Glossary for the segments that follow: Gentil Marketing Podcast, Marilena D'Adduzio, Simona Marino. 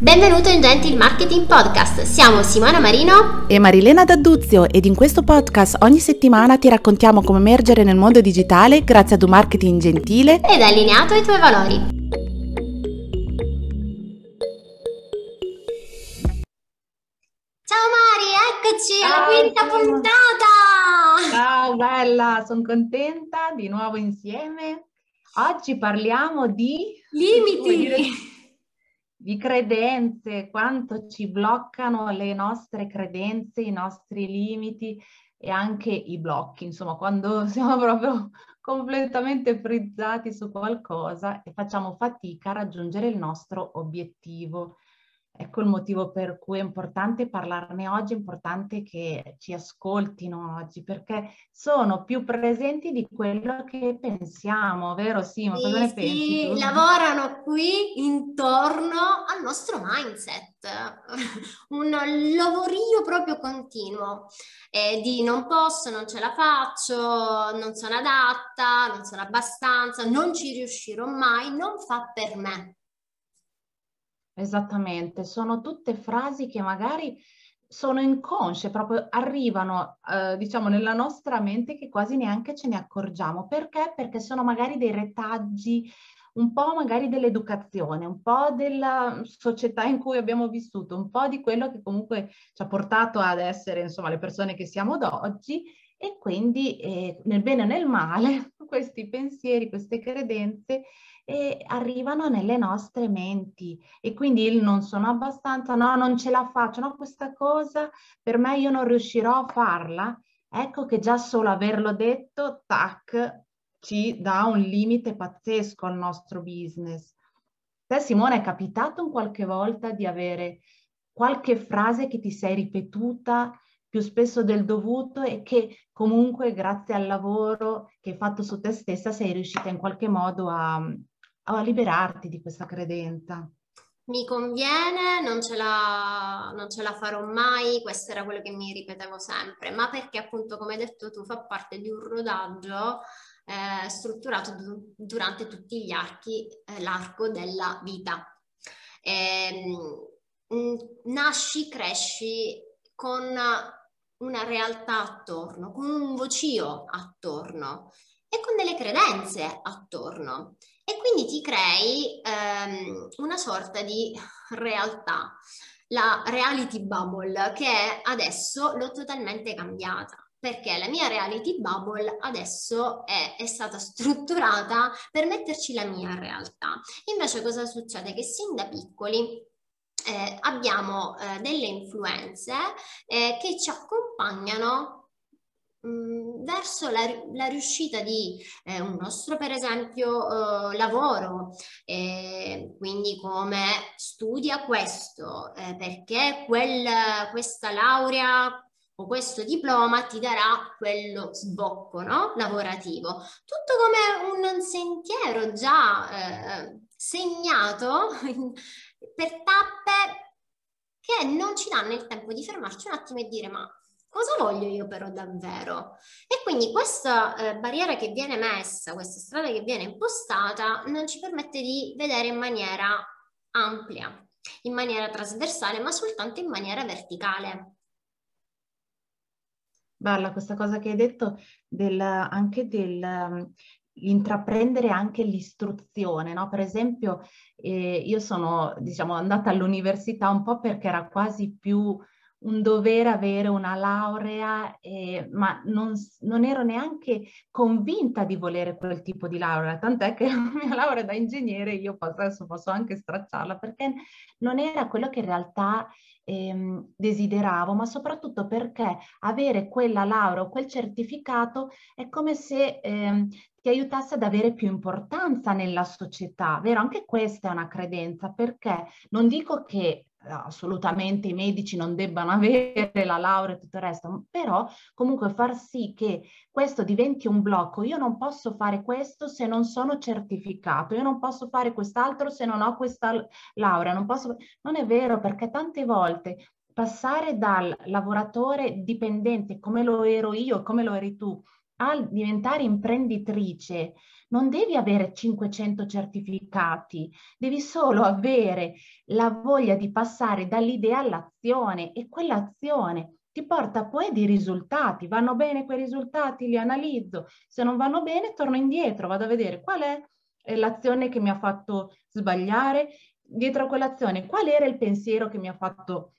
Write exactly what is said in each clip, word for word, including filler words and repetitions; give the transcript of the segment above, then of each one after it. Benvenuto in Gentil Marketing Podcast, siamo Simona Marino e Marilena D'Adduzio ed in questo podcast ogni settimana ti raccontiamo come emergere nel mondo digitale grazie ad un marketing gentile ed allineato ai tuoi valori. Ciao Mari, eccoci alla quinta puntata! Ciao bella, sono contenta di nuovo insieme. Oggi parliamo di... limiti! Di credenze, quanto ci bloccano le nostre credenze, i nostri limiti e anche i blocchi, insomma, quando siamo proprio completamente frizzati su qualcosa e facciamo fatica a raggiungere il nostro obiettivo. Ecco il motivo per cui è importante parlarne oggi, è importante che ci ascoltino oggi, perché sono più presenti di quello che pensiamo, vero Simo? Sì, cosa ne sì, pensi tu? Lavorano qui intorno al nostro mindset, un lavorio proprio continuo eh, di non posso, non ce la faccio, non sono adatta, non sono abbastanza, non ci riuscirò mai, non fa per me. Esattamente, sono tutte frasi che magari sono inconsce, proprio arrivano eh, diciamo nella nostra mente che quasi neanche ce ne accorgiamo. Perché? Perché sono magari dei retaggi, un po' magari dell'educazione, un po' della società in cui abbiamo vissuto, un po' di quello che comunque ci ha portato ad essere insomma le persone che siamo oggi e quindi eh, nel bene e nel male questi pensieri, queste credenze e arrivano nelle nostre menti e quindi il non sono abbastanza, no, non ce la faccio, no, questa cosa per me io non riuscirò a farla. Ecco che già solo averlo detto, tac, ci dà un limite pazzesco al nostro business. Te Simone, è capitato un qualche volta di avere qualche frase che ti sei ripetuta più spesso del dovuto e che comunque grazie al lavoro che hai fatto su te stessa sei riuscita in qualche modo a... a liberarti di questa credenza? Mi conviene, non ce la, non ce la farò mai, questo era quello che mi ripetevo sempre, ma perché appunto come hai detto tu fa parte di un rodaggio eh, strutturato du- durante tutti gli archi, eh, l'arco della vita. E, mh, nasci, cresci con una realtà attorno, con un vocio attorno e con delle credenze attorno. E quindi ti crei ehm, una sorta di realtà, la reality bubble, che adesso l'ho totalmente cambiata, perché la mia reality bubble adesso è, è stata strutturata per metterci la mia realtà. Invece cosa succede? Che sin da piccoli eh, abbiamo eh, delle influenze eh, che ci accompagnano verso la, la riuscita di eh, un nostro per esempio eh, lavoro, eh, quindi come studia questo eh, perché quel, questa laurea o questo diploma ti darà quello sbocco, no? Lavorativo, tutto come un sentiero già eh, segnato per tappe che non ci danno il tempo di fermarci un attimo e dire ma cosa voglio io però davvero? E quindi questa eh, barriera che viene messa, questa strada che viene impostata, non ci permette di vedere in maniera ampia, in maniera trasversale, ma soltanto in maniera verticale. Bella questa cosa che hai detto del, anche del... intraprendere anche l'istruzione, no? Per esempio eh, io sono diciamo andata all'università un po' perché era quasi più un dovere avere una laurea, eh, ma non, non ero neanche convinta di volere quel tipo di laurea, tant'è che la mia laurea da ingegnere io posso, adesso posso anche stracciarla, perché non era quello che in realtà ehm, desideravo, ma soprattutto perché avere quella laurea o quel certificato è come se ehm, ti aiutasse ad avere più importanza nella società, vero? Anche questa è una credenza, perché non dico che assolutamente i medici non debbano avere la laurea e tutto il resto, però comunque far sì che questo diventi un blocco, io non posso fare questo se non sono certificato, io non posso fare quest'altro se non ho questa laurea, non posso... non è vero, perché tante volte passare dal lavoratore dipendente come lo ero io, come lo eri tu, a diventare imprenditrice non devi avere cinquecento certificati, devi solo avere la voglia di passare dall'idea all'azione, e quell'azione ti porta poi dei risultati. Vanno bene quei risultati, li analizzo, se non vanno bene torno indietro, vado a vedere qual è l'azione che mi ha fatto sbagliare, dietro a quell'azione qual era il pensiero che mi ha fatto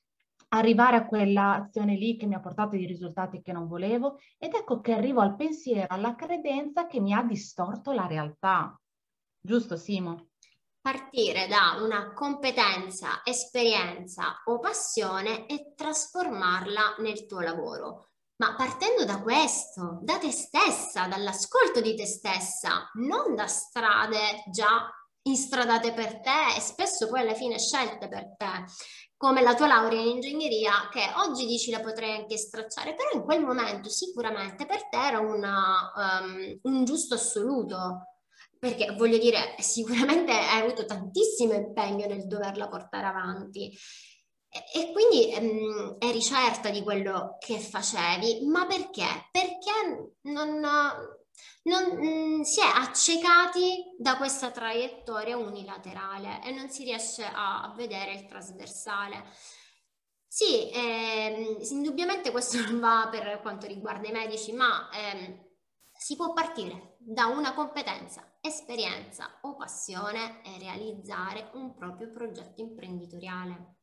arrivare a quella azione lì che mi ha portato dei risultati che non volevo, ed ecco che arrivo al pensiero, alla credenza che mi ha distorto la realtà. Giusto, Simo? Partire da una competenza, esperienza o passione e trasformarla nel tuo lavoro. Ma partendo da questo, da te stessa, dall'ascolto di te stessa, non da strade già instradate per te e spesso poi alla fine scelte per te, come la tua laurea in ingegneria che oggi dici la potrei anche stracciare, però in quel momento sicuramente per te era una, um, un giusto assoluto, perché voglio dire sicuramente hai avuto tantissimo impegno nel doverla portare avanti e, e quindi um, eri certa di quello che facevi, ma perché? Perché non... non mh, si è accecati da questa traiettoria unilaterale e non si riesce a, a vedere il trasversale. Sì, ehm, indubbiamente questo non va per quanto riguarda i medici, ma ehm, si può partire da una competenza, esperienza o passione e realizzare un proprio progetto imprenditoriale.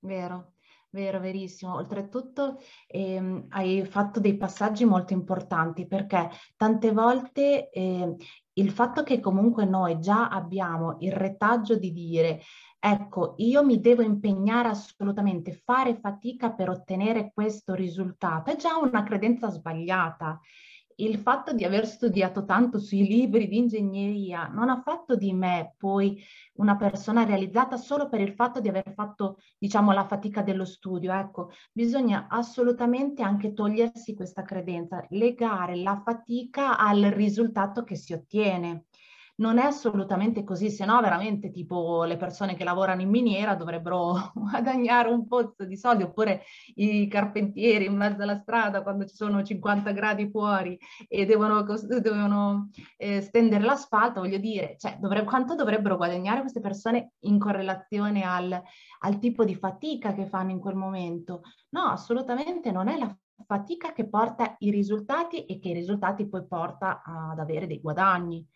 Vero. Vero, verissimo. Oltretutto ehm, hai fatto dei passaggi molto importanti, perché tante volte eh, il fatto che comunque noi già abbiamo il retaggio di dire ecco, io mi devo impegnare assolutamente, fare fatica per ottenere questo risultato, è già una credenza sbagliata. Il fatto di aver studiato tanto sui libri di ingegneria non ha fatto di me poi una persona realizzata solo per il fatto di aver fatto, diciamo, la fatica dello studio. Ecco, bisogna assolutamente anche togliersi questa credenza, legare la fatica al risultato che si ottiene. Non è assolutamente così, se no veramente tipo le persone che lavorano in miniera dovrebbero guadagnare un pozzo di soldi, oppure i carpentieri in mezzo alla strada quando ci sono cinquanta gradi fuori e devono, devono eh, stendere l'asfalto, voglio dire, cioè, dovre- quanto dovrebbero guadagnare queste persone in correlazione al, al tipo di fatica che fanno in quel momento? No, assolutamente non è la fatica che porta i risultati e che i risultati poi porta ad avere dei guadagni.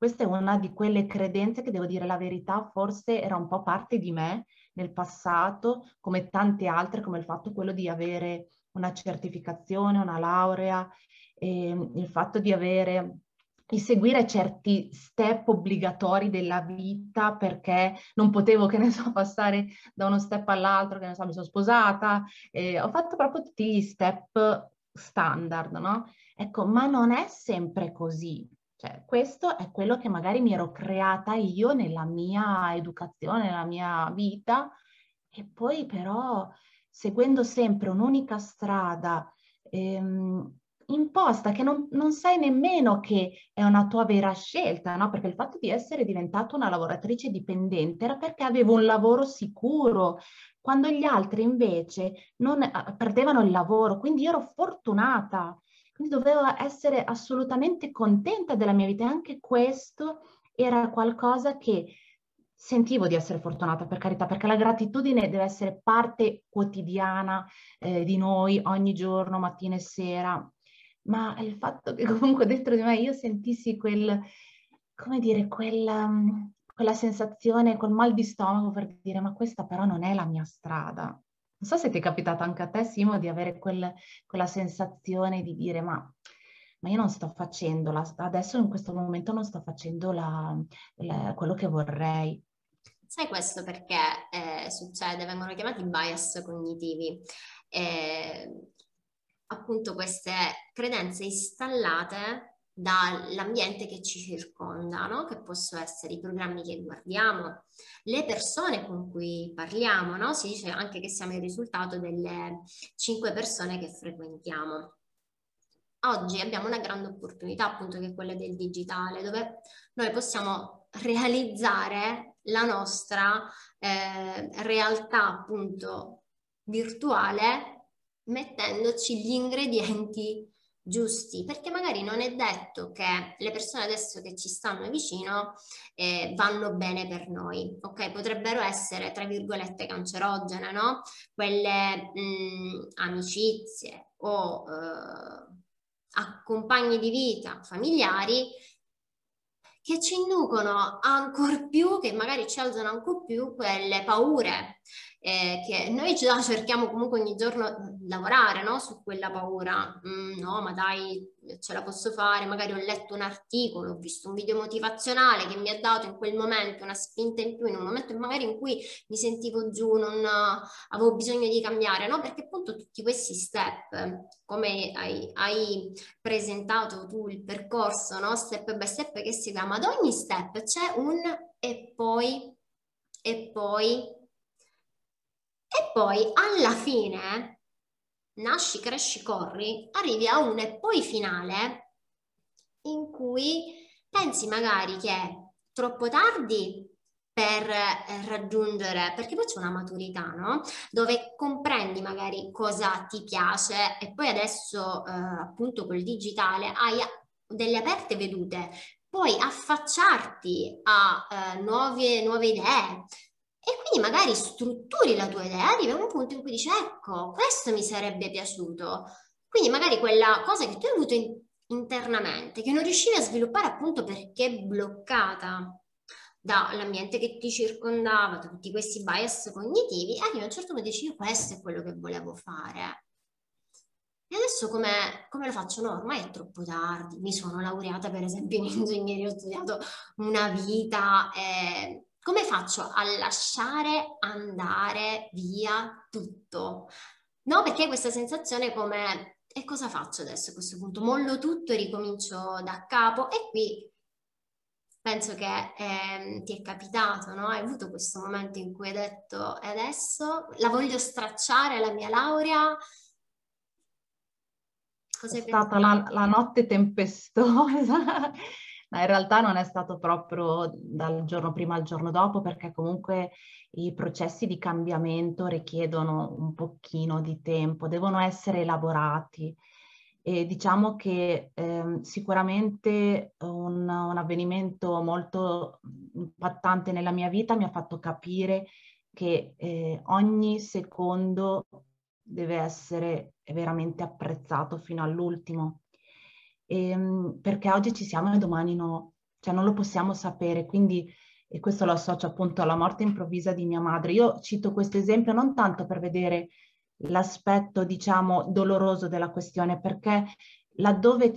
Questa è una di quelle credenze che, devo dire la verità, forse era un po' parte di me nel passato, come tante altre, come il fatto quello di avere una certificazione, una laurea, e il fatto di avere, di seguire certi step obbligatori della vita, perché non potevo, che ne so, passare da uno step all'altro, che ne so, mi sono sposata, e ho fatto proprio tutti gli step standard, no? Ecco, ma non è sempre così. Cioè, questo è quello che magari mi ero creata io nella mia educazione, nella mia vita, e poi però seguendo sempre un'unica strada ehm, imposta, che non, non sai nemmeno che è una tua vera scelta, no? Perché il fatto di essere diventata una lavoratrice dipendente era perché avevo un lavoro sicuro, quando gli altri invece non perdevano il lavoro, quindi io ero fortunata. Quindi dovevo essere assolutamente contenta della mia vita, e anche questo era qualcosa che sentivo di essere fortunata, per carità, perché la gratitudine deve essere parte quotidiana eh, di noi, ogni giorno, mattina e sera, ma il fatto che comunque dentro di me io sentissi quel, come dire, quella, quella sensazione, quel mal di stomaco per dire ma questa però non è la mia strada. Non so se ti è capitato anche a te, Simo, di avere quel, quella sensazione di dire ma, ma io non sto facendo, la, adesso in questo momento non sto facendo la, la, quello che vorrei. Sai questo perché eh, succede, vengono chiamati bias cognitivi, eh, appunto queste credenze installate dall'ambiente che ci circonda, no? Che possono essere i programmi che guardiamo, le persone con cui parliamo, no? Si dice anche che siamo il risultato delle cinque persone che frequentiamo. Oggi abbiamo una grande opportunità, appunto, che è quella del digitale, dove noi possiamo realizzare la nostra eh, realtà, appunto, virtuale, mettendoci gli ingredienti giusti, perché magari non è detto che le persone adesso che ci stanno vicino eh, vanno bene per noi, ok? Potrebbero essere, tra virgolette, cancerogene, no? Quelle mh, amicizie o eh, compagni di vita, familiari, che ci inducono ancor più, che magari ci alzano ancor più quelle paure eh, che noi già cerchiamo comunque ogni giorno di lavorare, no? Su quella paura, mm, no ma dai ce la posso fare, magari ho letto un articolo, ho visto un video motivazionale che mi ha dato in quel momento una spinta in più, in un momento magari in cui mi sentivo giù, non avevo bisogno di cambiare, no? Perché appunto tutti questi step, come hai, hai presentato tu il percorso, no? Step by step che si dà, ma ad ogni step c'è un e poi, e poi, e poi alla fine... nasci, cresci, corri, arrivi a un e poi finale in cui pensi magari che è troppo tardi per raggiungere, perché poi c'è una maturità, no? Dove comprendi magari cosa ti piace e poi adesso eh, appunto col digitale hai delle aperte vedute, puoi affacciarti a eh, nuove, nuove idee, e quindi magari strutturi la tua idea, arrivi a un punto in cui dici ecco, questo mi sarebbe piaciuto, quindi magari quella cosa che tu hai avuto in- internamente, che non riuscivi a sviluppare appunto perché bloccata dall'ambiente che ti circondava, da tutti questi bias cognitivi, arrivi a un certo punto e dici io questo è quello che volevo fare. E adesso come, come lo faccio? No, ormai è troppo tardi, mi sono laureata per esempio in ingegneria, ho studiato una vita... Eh, Come faccio a lasciare andare via tutto? No, perché questa sensazione come, e cosa faccio adesso a questo punto? Mollo tutto e ricomincio da capo? E qui penso che eh, ti è capitato, no? Hai avuto questo momento in cui hai detto adesso la voglio stracciare la mia laurea? Cosa hai pensato? È stata la, la notte tempestosa. No, in realtà non è stato proprio dal giorno prima al giorno dopo, perché comunque i processi di cambiamento richiedono un pochino di tempo, devono essere elaborati e diciamo che eh, sicuramente un, un avvenimento molto impattante nella mia vita mi ha fatto capire che eh, ogni secondo deve essere veramente apprezzato fino all'ultimo. Ehm, perché oggi ci siamo e domani no, cioè non lo possiamo sapere, quindi, e questo lo associo appunto alla morte improvvisa di mia madre. Io cito questo esempio non tanto per vedere l'aspetto, diciamo, doloroso della questione, perché laddove,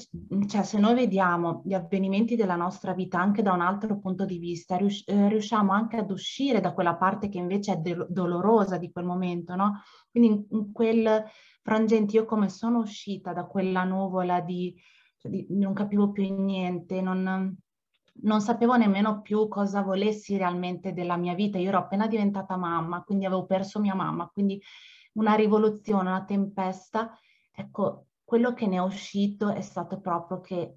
cioè se noi vediamo gli avvenimenti della nostra vita anche da un altro punto di vista, rius- eh, riusciamo anche ad uscire da quella parte che invece è de- dolorosa di quel momento, no? Quindi in, in quel frangente io come sono uscita da quella nuvola di... non capivo più niente, non, non sapevo nemmeno più cosa volessi realmente della mia vita. Io ero appena diventata mamma, quindi avevo perso mia mamma, quindi una rivoluzione, una tempesta. Ecco, quello che ne è uscito è stato proprio che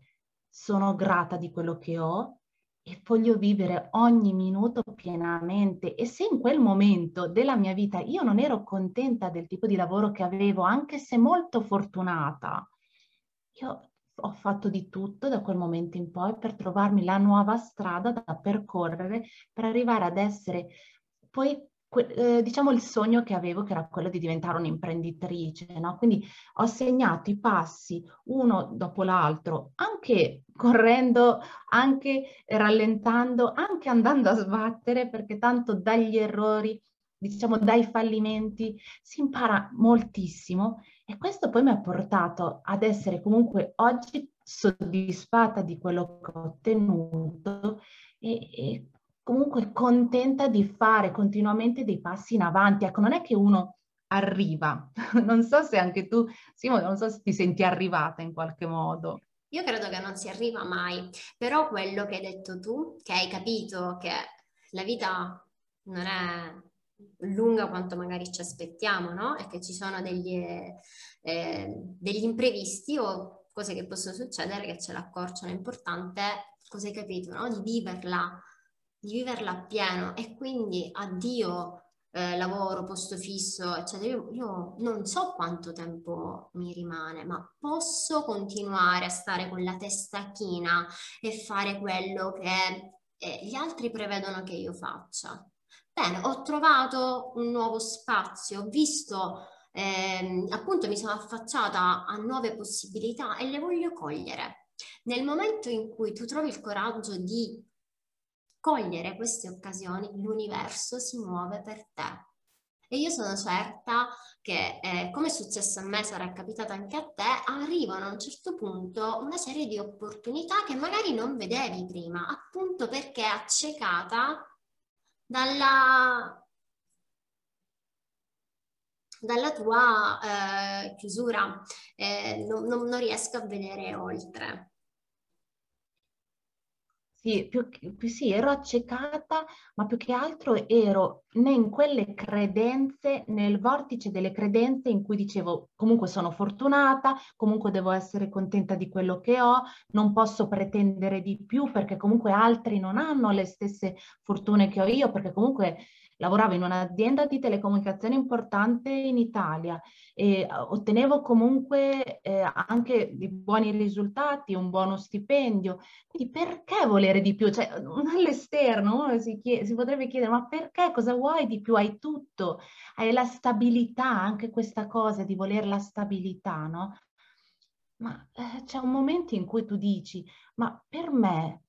sono grata di quello che ho e voglio vivere ogni minuto pienamente. E se in quel momento della mia vita io non ero contenta del tipo di lavoro che avevo, anche se molto fortunata, io... ho fatto di tutto da quel momento in poi per trovarmi la nuova strada da percorrere per arrivare ad essere poi, eh, diciamo, il sogno che avevo, che era quello di diventare un'imprenditrice, no? Quindi ho segnato i passi uno dopo l'altro, anche correndo, anche rallentando, anche andando a sbattere, perché tanto dagli errori, diciamo dai fallimenti, si impara moltissimo. E questo poi mi ha portato ad essere comunque oggi soddisfatta di quello che ho ottenuto e, e comunque contenta di fare continuamente dei passi in avanti. Ecco, non è che uno arriva, non so se anche tu, Simona, non so se ti senti arrivata in qualche modo. Io credo che non si arriva mai, però quello che hai detto tu, che hai capito che la vita non è... lunga quanto magari ci aspettiamo, no? E che ci sono degli, eh, degli imprevisti o cose che possono succedere che ce l'accorciano. È importante, cosa hai capito, no? Di viverla, di viverla appieno, e quindi addio eh, lavoro, posto fisso, eccetera, io, io non so quanto tempo mi rimane, ma posso continuare a stare con la testa china e fare quello che eh, gli altri prevedono che io faccia? Bene, ho trovato un nuovo spazio, ho visto... Eh, appunto mi sono affacciata a nuove possibilità e le voglio cogliere. Nel momento in cui tu trovi il coraggio di cogliere queste occasioni, l'universo si muove per te. E io sono certa che, eh, come è successo a me, sarà capitata anche a te, arrivano a un certo punto una serie di opportunità che magari non vedevi prima, appunto perché accecata dalla... dalla tua eh, chiusura, eh, non, non riesco a vedere oltre. Sì, più, più, sì, ero accecata, ma più che altro ero né in quelle credenze, nel vortice delle credenze in cui dicevo comunque sono fortunata, comunque devo essere contenta di quello che ho, non posso pretendere di più perché comunque altri non hanno le stesse fortune che ho io, perché comunque... Lavoravo in un'azienda di telecomunicazione importante in Italia e ottenevo comunque eh, anche dei buoni risultati, un buono stipendio. Quindi perché volere di più? Cioè, all'esterno uno si, chiede, si potrebbe chiedere ma perché? Cosa vuoi di più? Hai tutto, hai la stabilità, anche questa cosa di voler la stabilità, no? Ma eh, c'è un momento in cui tu dici ma per me...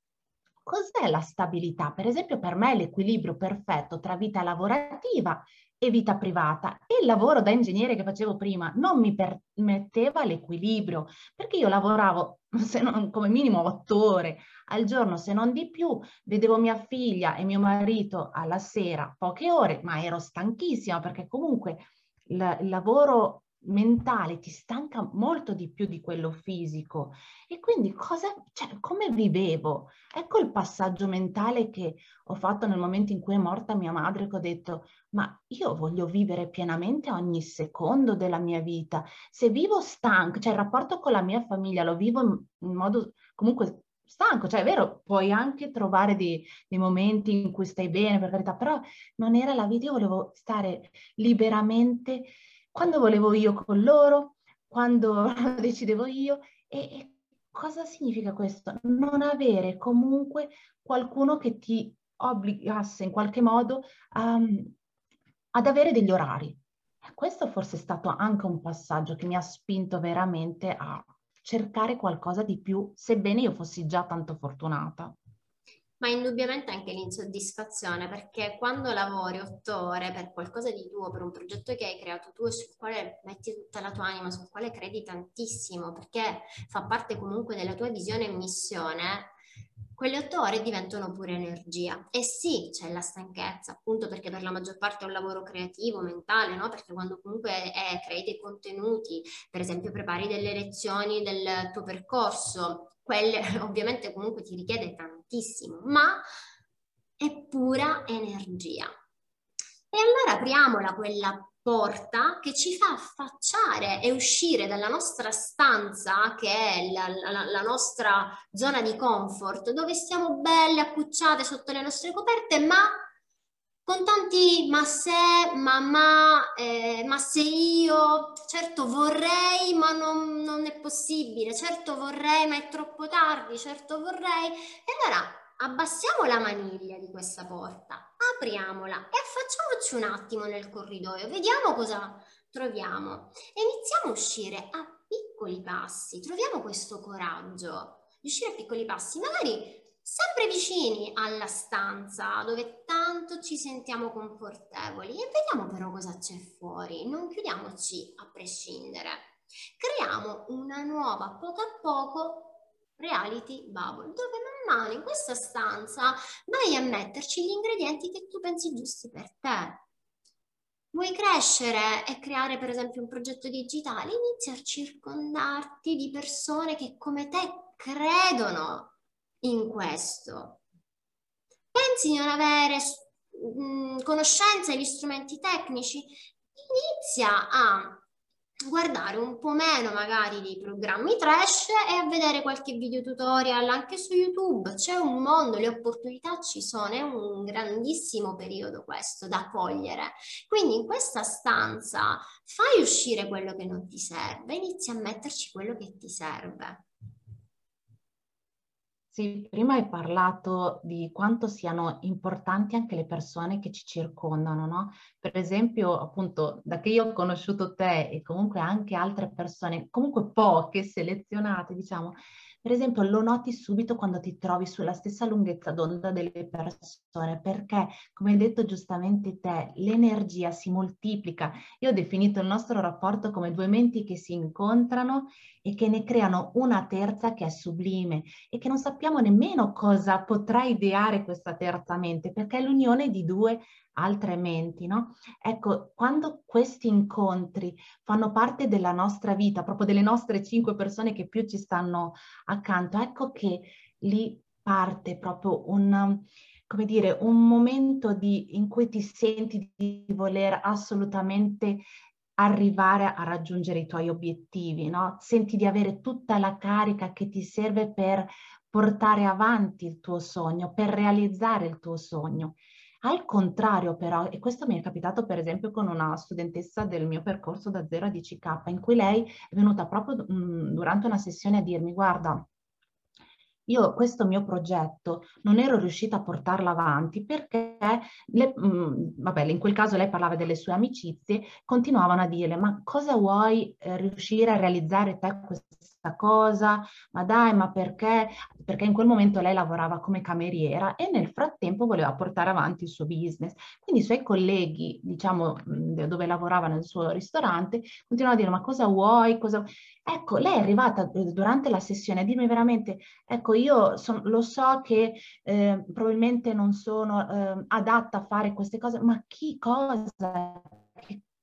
Cos'è la stabilità? Per esempio per me è l'equilibrio perfetto tra vita lavorativa e vita privata. E il lavoro da ingegnere che facevo prima non mi permetteva l'equilibrio, perché io lavoravo se non, come minimo otto ore al giorno, se non di più, vedevo mia figlia e mio marito alla sera poche ore, ma ero stanchissima perché comunque il lavoro... mentale ti stanca molto di più di quello fisico e quindi cosa, cioè, come vivevo? Ecco il passaggio mentale che ho fatto nel momento in cui è morta mia madre, che ho detto ma io voglio vivere pienamente ogni secondo della mia vita, se vivo stanco, cioè il rapporto con la mia famiglia lo vivo in modo comunque stanco, cioè è vero, puoi anche trovare dei, dei momenti in cui stai bene per carità, però non era la vita, io volevo stare liberamente quando volevo io con loro, quando decidevo io. E, e cosa significa questo? Non avere comunque qualcuno che ti obbligasse in qualche modo um, ad avere degli orari. Questo forse è stato anche un passaggio che mi ha spinto veramente a cercare qualcosa di più, sebbene io fossi già tanto fortunata. Ma indubbiamente anche l'insoddisfazione, perché quando lavori otto ore per qualcosa di tuo, per un progetto che hai creato tu e sul quale metti tutta la tua anima, sul quale credi tantissimo, perché fa parte comunque della tua visione e missione, quelle otto ore diventano pure energia. E sì, c'è la stanchezza, appunto perché per la maggior parte è un lavoro creativo, mentale, no? Perché quando comunque è, crei dei contenuti, per esempio prepari delle lezioni del tuo percorso, quelle ovviamente comunque ti richiede tantissimo, ma è pura energia. E allora apriamola quella porta che ci fa affacciare e uscire dalla nostra stanza, che è la, la, la nostra zona di comfort, dove stiamo belle accucciate sotto le nostre coperte, ma con tanti ma se, ma ma, eh, ma se io, certo vorrei ma non, non è possibile, certo vorrei ma è troppo tardi, certo vorrei. E allora abbassiamo la maniglia di questa porta, apriamola e affacciamoci un attimo nel corridoio, vediamo cosa troviamo e iniziamo a uscire a piccoli passi, troviamo questo coraggio di uscire a piccoli passi, magari sempre vicini alla stanza dove tanto ci sentiamo confortevoli, e vediamo però cosa c'è fuori, non chiudiamoci a prescindere. Creiamo una nuova, poco a poco, reality bubble, dove man mano in questa stanza vai a metterci gli ingredienti che tu pensi giusti per te. Vuoi crescere e creare per esempio un progetto digitale? Inizia a circondarti di persone che come te credono in questo. Pensi di non avere mh, conoscenza degli strumenti tecnici? Inizia a guardare un po' meno magari dei programmi trash e vedere qualche video tutorial anche su YouTube. C'è un mondo, le opportunità ci sono, è un grandissimo periodo questo da cogliere. Quindi in questa stanza fai uscire quello che non ti serve, inizi a metterci quello che ti serve. Sì, prima hai parlato di quanto siano importanti anche le persone che ci circondano, no? Per esempio, appunto, da che io ho conosciuto te e comunque anche altre persone, comunque poche, selezionate, diciamo, per esempio lo noti subito quando ti trovi sulla stessa lunghezza d'onda delle persone, perché, come hai detto giustamente te, l'energia si moltiplica. Io ho definito il nostro rapporto come due menti che si incontrano e che ne creano una terza che è sublime e che non sappiamo nemmeno cosa potrà ideare questa terza mente, perché è l'unione di due altre menti, no? Ecco, quando questi incontri fanno parte della nostra vita, proprio delle nostre cinque persone che più ci stanno accanto, ecco che lì parte proprio un, come dire, un momento di, in cui ti senti di voler assolutamente arrivare a raggiungere i tuoi obiettivi, no? Senti di avere tutta la carica che ti serve per portare avanti il tuo sogno, per realizzare il tuo sogno. Al contrario però, e questo mi è capitato per esempio con una studentessa del mio percorso da zero a dieci K, in cui lei è venuta proprio mh, durante una sessione a dirmi: guarda, io questo mio progetto non ero riuscita a portarlo avanti perché, le, mh, vabbè, in quel caso lei parlava delle sue amicizie, continuavano a dirle: ma cosa vuoi eh, riuscire a realizzare te questa cosa? Ma dai, ma perché? Perché in quel momento lei lavorava come cameriera e nel frattempo voleva portare avanti il suo business. Quindi i suoi colleghi, diciamo, mh, dove lavorava nel suo ristorante, continuavano a dire: ma cosa vuoi? Cosa... Ecco, lei è arrivata durante la sessione a dirmi veramente: ecco, io son, lo so che eh, probabilmente non sono eh, adatta a fare queste cose, ma chi cosa?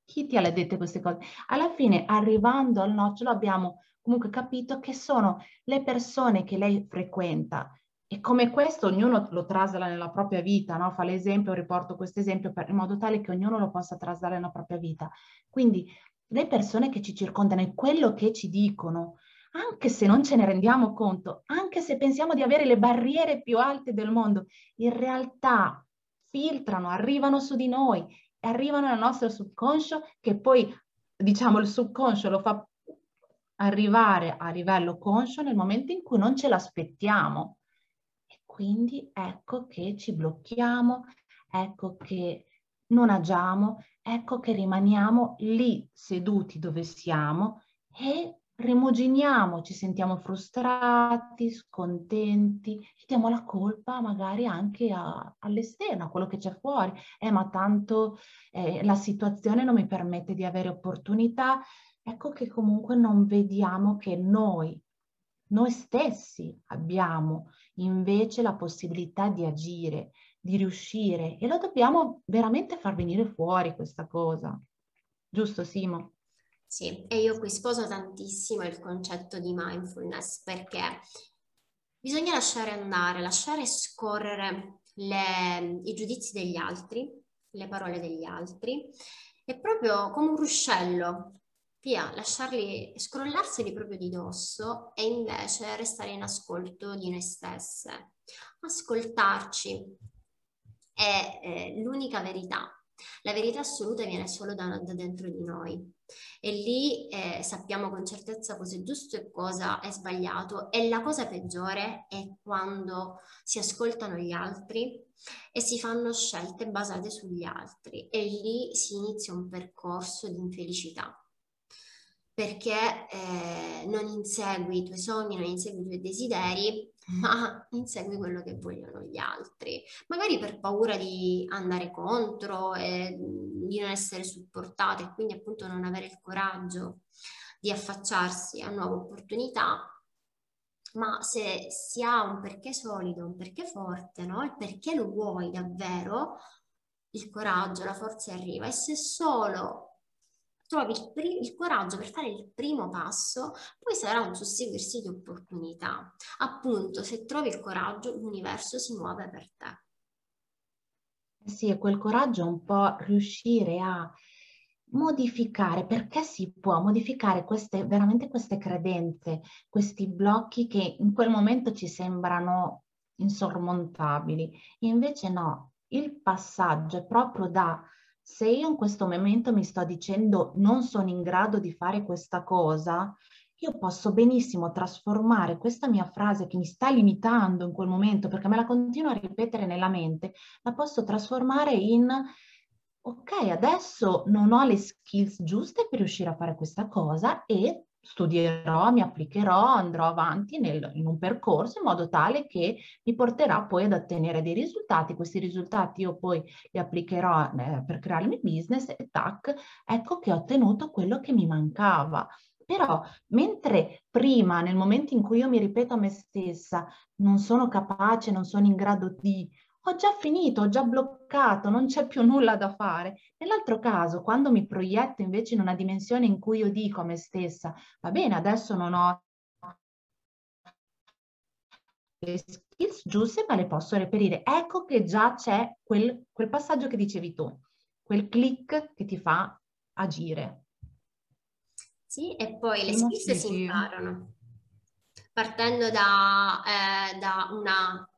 Chi ti ha detto queste cose? Alla fine, arrivando al nocciolo, abbiamo comunque capito che sono le persone che lei frequenta. E come questo ognuno lo trasla nella propria vita, no? Fa l'esempio, riporto questo esempio in modo tale che ognuno lo possa traslare nella propria vita. Quindi le persone che ci circondano e quello che ci dicono, anche se non ce ne rendiamo conto, anche se pensiamo di avere le barriere più alte del mondo, in realtà filtrano, arrivano su di noi, arrivano al nostro subconscio, che poi, diciamo, il subconscio lo fa arrivare a livello conscio nel momento in cui non ce l'aspettiamo. E quindi ecco che ci blocchiamo, ecco che non agiamo, ecco che rimaniamo lì seduti dove siamo e rimuginiamo, ci sentiamo frustrati, scontenti, e diamo la colpa magari anche all'esterno, a quello che c'è fuori. Eh, ma tanto eh, la situazione non mi permette di avere opportunità. Ecco che comunque non vediamo che noi, noi stessi abbiamo invece la possibilità di agire, di riuscire, e lo dobbiamo veramente far venire fuori questa cosa. Giusto, Simo? Sì, e io qui sposo tantissimo il concetto di mindfulness, perché bisogna lasciare andare, lasciare scorrere le, i giudizi degli altri, le parole degli altri, e proprio come un ruscello, via, lasciarli, scrollarseli proprio di dosso, e invece restare in ascolto di noi stesse, ascoltarci. È eh, l'unica verità. La verità assoluta viene solo da, da dentro di noi, e lì eh, sappiamo con certezza cosa è giusto e cosa è sbagliato. E la cosa peggiore è quando si ascoltano gli altri e si fanno scelte basate sugli altri, e lì si inizia un percorso di infelicità, perché eh, non insegui i tuoi sogni, non insegui i tuoi desideri, ma insegui quello che vogliono gli altri, magari per paura di andare contro e di non essere supportata, e quindi appunto non avere il coraggio di affacciarsi a nuove opportunità. Ma se si ha un perché solido, un perché forte, no? Il perché lo vuoi davvero, il coraggio, la forza arriva. E se solo trovi il, il coraggio per fare il primo passo, poi sarà un susseguirsi di opportunità. Appunto, se trovi il coraggio, l'universo si muove per te. Sì, e quel coraggio è un po' riuscire a modificare, perché si può modificare queste, veramente queste credenze, questi blocchi che in quel momento ci sembrano insormontabili. Invece no, il passaggio è proprio da: se io in questo momento mi sto dicendo non sono in grado di fare questa cosa, io posso benissimo trasformare questa mia frase che mi sta limitando in quel momento, perché me la continuo a ripetere nella mente, la posso trasformare in: ok, adesso non ho le skills giuste per riuscire a fare questa cosa e studierò, mi applicherò, andrò avanti nel, in un percorso in modo tale che mi porterà poi ad ottenere dei risultati. Questi risultati io poi li applicherò eh, per creare il mio business e tac, ecco che ho ottenuto quello che mi mancava. Però mentre prima, nel momento in cui io mi ripeto a me stessa non sono capace, non sono in grado di, ho già finito, ho già bloccato, non c'è più nulla da fare. Nell'altro caso, quando mi proietto invece in una dimensione in cui io dico a me stessa: va bene, adesso non ho le skills giuste ma le posso reperire, ecco che già c'è quel, quel passaggio che dicevi tu, quel click che ti fa agire. Sì, e poi le skills si imparano, partendo da, eh, da, una,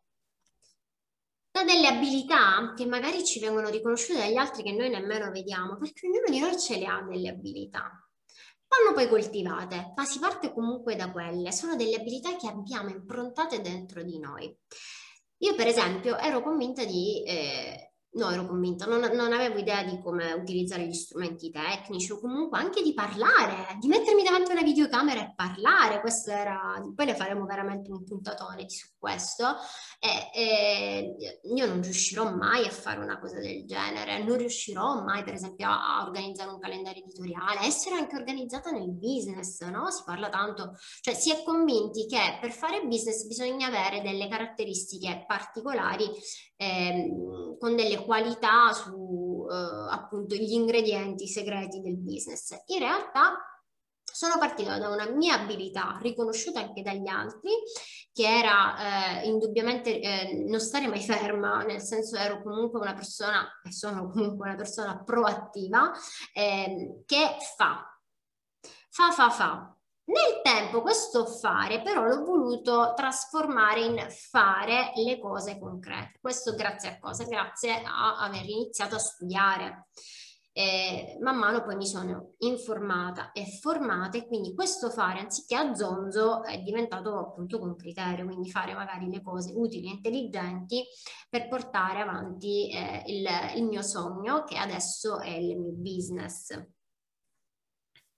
da delle abilità che magari ci vengono riconosciute dagli altri che noi nemmeno vediamo, perché ognuno di noi ce le ha delle abilità. Vanno poi coltivate, ma si parte comunque da quelle, sono delle abilità che abbiamo improntate dentro di noi. Io per esempio ero convinta di... Eh, No, ero convinta, non, non avevo idea di come utilizzare gli strumenti tecnici o comunque anche di parlare, di mettermi davanti a una videocamera e parlare. Questo era, poi ne faremo veramente un puntatone su questo. E, e io non riuscirò mai a fare una cosa del genere, non riuscirò mai per esempio a, a organizzare un calendario editoriale, a essere anche organizzata nel business, no? Si parla tanto, cioè si è convinti che per fare business bisogna avere delle caratteristiche particolari, ehm, con delle qualità su eh, appunto gli ingredienti segreti del business. In realtà sono partita da una mia abilità riconosciuta anche dagli altri, che era eh, indubbiamente eh, non stare mai ferma, nel senso ero comunque una persona, e sono comunque una persona proattiva, eh, che fa, fa, fa, fa. Nel tempo questo fare però l'ho voluto trasformare in fare le cose concrete. Questo grazie a cosa? Grazie a aver iniziato a studiare. E man mano poi mi sono informata e formata, e quindi questo fare anziché a zonzo è diventato appunto con criterio, quindi fare magari le cose utili e intelligenti per portare avanti eh, il, il mio sogno, che adesso è il mio business.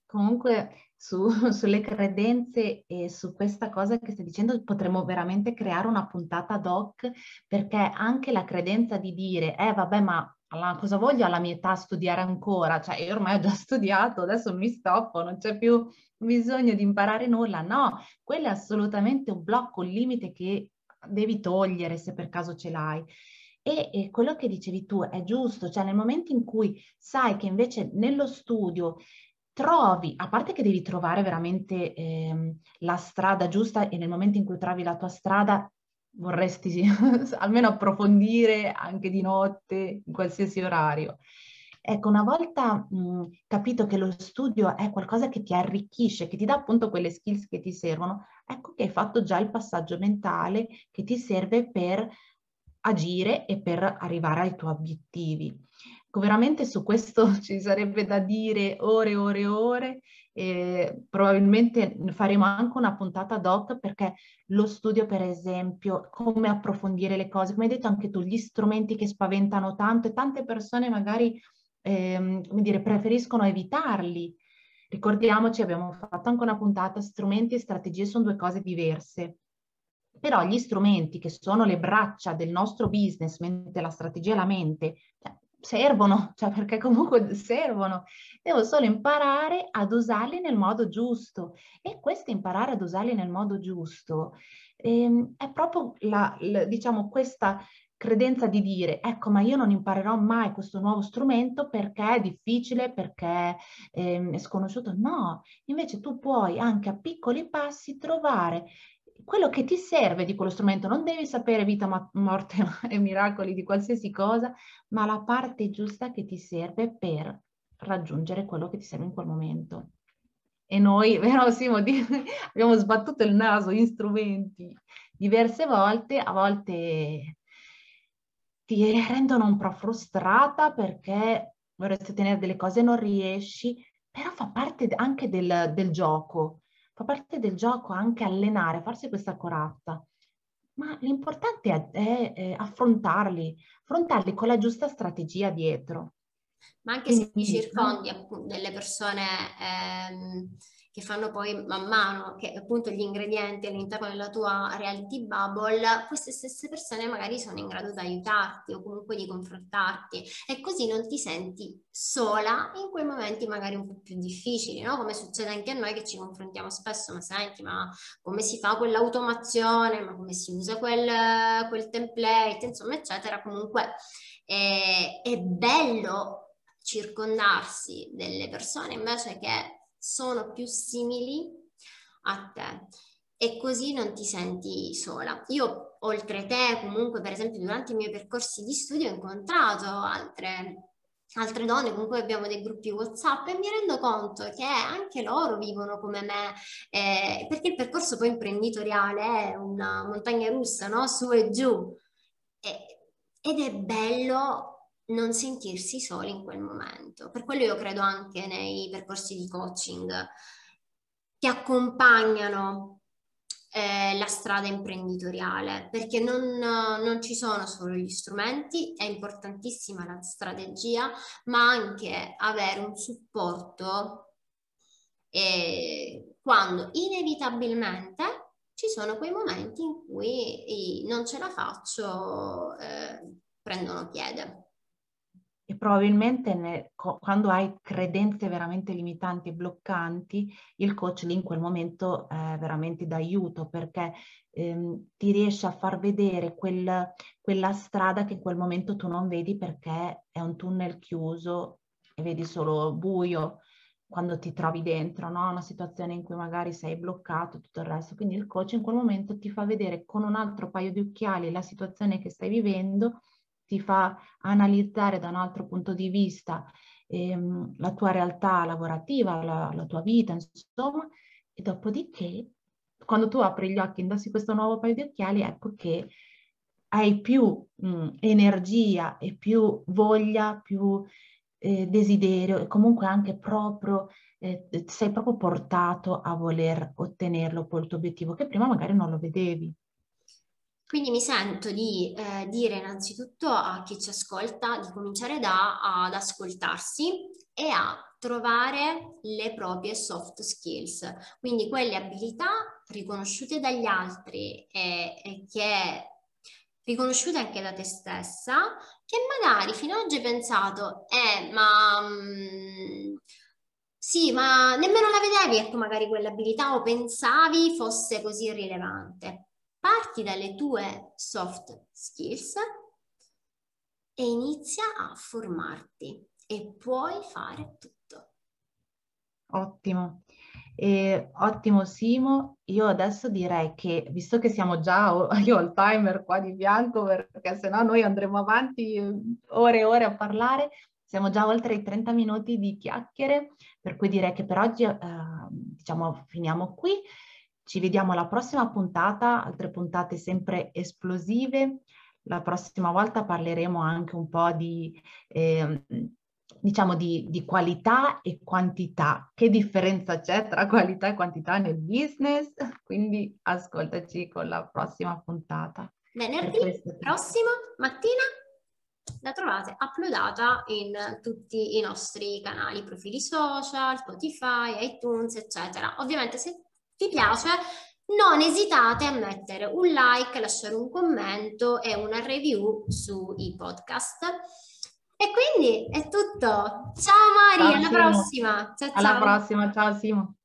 Comunque... Su, sulle credenze e su questa cosa che stai dicendo potremmo veramente creare una puntata ad hoc, perché anche la credenza di dire eh vabbè ma alla, cosa voglio alla mia età studiare ancora, cioè io ormai ho già studiato, adesso mi stoppo, non c'è più bisogno di imparare nulla. No, quello è assolutamente un blocco, un limite che devi togliere se per caso ce l'hai. E, e quello che dicevi tu è giusto, cioè nel momento in cui sai che invece nello studio trovi, a parte che devi trovare veramente eh, la strada giusta, e nel momento in cui trovi la tua strada vorresti sì, almeno approfondire anche di notte, in qualsiasi orario. Ecco, una volta mh, capito che lo studio è qualcosa che ti arricchisce, che ti dà appunto quelle skills che ti servono, ecco che hai fatto già il passaggio mentale che ti serve per agire e per arrivare ai tuoi obiettivi. Veramente su questo ci sarebbe da dire ore e ore e ore, e probabilmente faremo anche una puntata ad hoc, perché lo studio per esempio, come approfondire le cose, come hai detto anche tu, gli strumenti che spaventano tanto e tante persone magari ehm, come dire, preferiscono evitarli. Ricordiamoci, abbiamo fatto anche una puntata, strumenti e strategie sono due cose diverse. Però gli strumenti, che sono le braccia del nostro business, mentre la strategia è la mente, servono, cioè perché comunque servono, devo solo imparare ad usarli nel modo giusto. E questo imparare ad usarli nel modo giusto ehm, è proprio la, la, diciamo, questa credenza di dire ecco ma io non imparerò mai questo nuovo strumento perché è difficile, perché ehm, è sconosciuto. No, invece tu puoi anche a piccoli passi trovare quello che ti serve di quello strumento. Non devi sapere vita, ma- morte e miracoli di qualsiasi cosa, ma la parte giusta che ti serve per raggiungere quello che ti serve in quel momento. E noi, vero Simo, abbiamo sbattuto il naso in strumenti diverse volte, a volte ti rendono un po' frustrata perché vorresti ottenere delle cose e non riesci, però fa parte anche del, del gioco, fa parte del gioco anche allenare, farsi questa corazza. Ma l'importante è, è, è affrontarli, affrontarli con la giusta strategia dietro. Ma anche se ti circondi delle persone ehm, che fanno poi man mano che appunto gli ingredienti all'interno della tua reality bubble, queste stesse persone magari sono in grado di aiutarti o comunque di confrontarti, e così non ti senti sola in quei momenti magari un po' più difficili, no? Come succede anche a noi che ci confrontiamo spesso: ma senti, ma come si fa quell'automazione, ma come si usa quel, quel template, insomma eccetera. Comunque eh, è bello circondarsi delle persone invece che sono più simili a te, e così non ti senti sola. Io oltre te comunque, per esempio, durante i miei percorsi di studio ho incontrato altre, altre donne, comunque abbiamo dei gruppi WhatsApp, e mi rendo conto che anche loro vivono come me, eh, perché il percorso poi imprenditoriale è una montagna russa, no? Su e giù, e, ed è bello non sentirsi soli in quel momento. Per quello io credo anche nei percorsi di coaching che accompagnano eh, la strada imprenditoriale, perché non, non ci sono solo gli strumenti, è importantissima la strategia, ma anche avere un supporto eh, quando inevitabilmente ci sono quei momenti in cui non ce la faccio, eh, prendono piede. E probabilmente ne, quando hai credenze veramente limitanti e bloccanti, il coach lì in quel momento è veramente d'aiuto, perché ehm, ti riesce a far vedere quel, quella strada che in quel momento tu non vedi, perché è un tunnel chiuso e vedi solo buio quando ti trovi dentro, no? Una situazione in cui magari sei bloccato, tutto il resto. Quindi il coach in quel momento ti fa vedere con un altro paio di occhiali la situazione che stai vivendo, ti fa analizzare da un altro punto di vista ehm, la tua realtà lavorativa, la, la tua vita, insomma, e dopodiché, quando tu apri gli occhi e indossi questo nuovo paio di occhiali, ecco che hai più mh, energia e più voglia, più eh, desiderio, e comunque anche proprio, eh, sei proprio portato a voler ottenerlo poi il tuo obiettivo, che prima magari non lo vedevi. Quindi mi sento di eh, dire innanzitutto a chi ci ascolta di cominciare da, ad ascoltarsi e a trovare le proprie soft skills, quindi quelle abilità riconosciute dagli altri e, e che riconosciute anche da te stessa, che magari fino ad oggi hai pensato eh ma... Mh, Sì, ma nemmeno la vedevi, ecco, magari quell'abilità, o pensavi fosse così irrilevante. Parti dalle tue soft skills e inizia a formarti, e puoi fare tutto. Ottimo, eh, ottimo Simo. Io adesso direi che, visto che siamo già, io ho il timer qua di fianco perché sennò noi andremo avanti ore e ore a parlare, siamo già oltre i trenta minuti di chiacchiere, per cui direi che per oggi eh, diciamo finiamo qui. Ci vediamo alla prossima puntata, altre puntate sempre esplosive. La prossima volta parleremo anche un po' di, eh, diciamo di, di qualità e quantità. Che differenza c'è tra qualità e quantità nel business? Quindi ascoltaci con la prossima puntata. Venerdì prossimo mattina la trovate uploadata in tutti i nostri canali, profili social, Spotify, iTunes, eccetera. Ovviamente se ti piace, non esitate a mettere un like, lasciare un commento e una review sui podcast. E quindi è tutto. Ciao Mari, alla prossima. Ciao, ciao. Alla prossima, ciao Simo.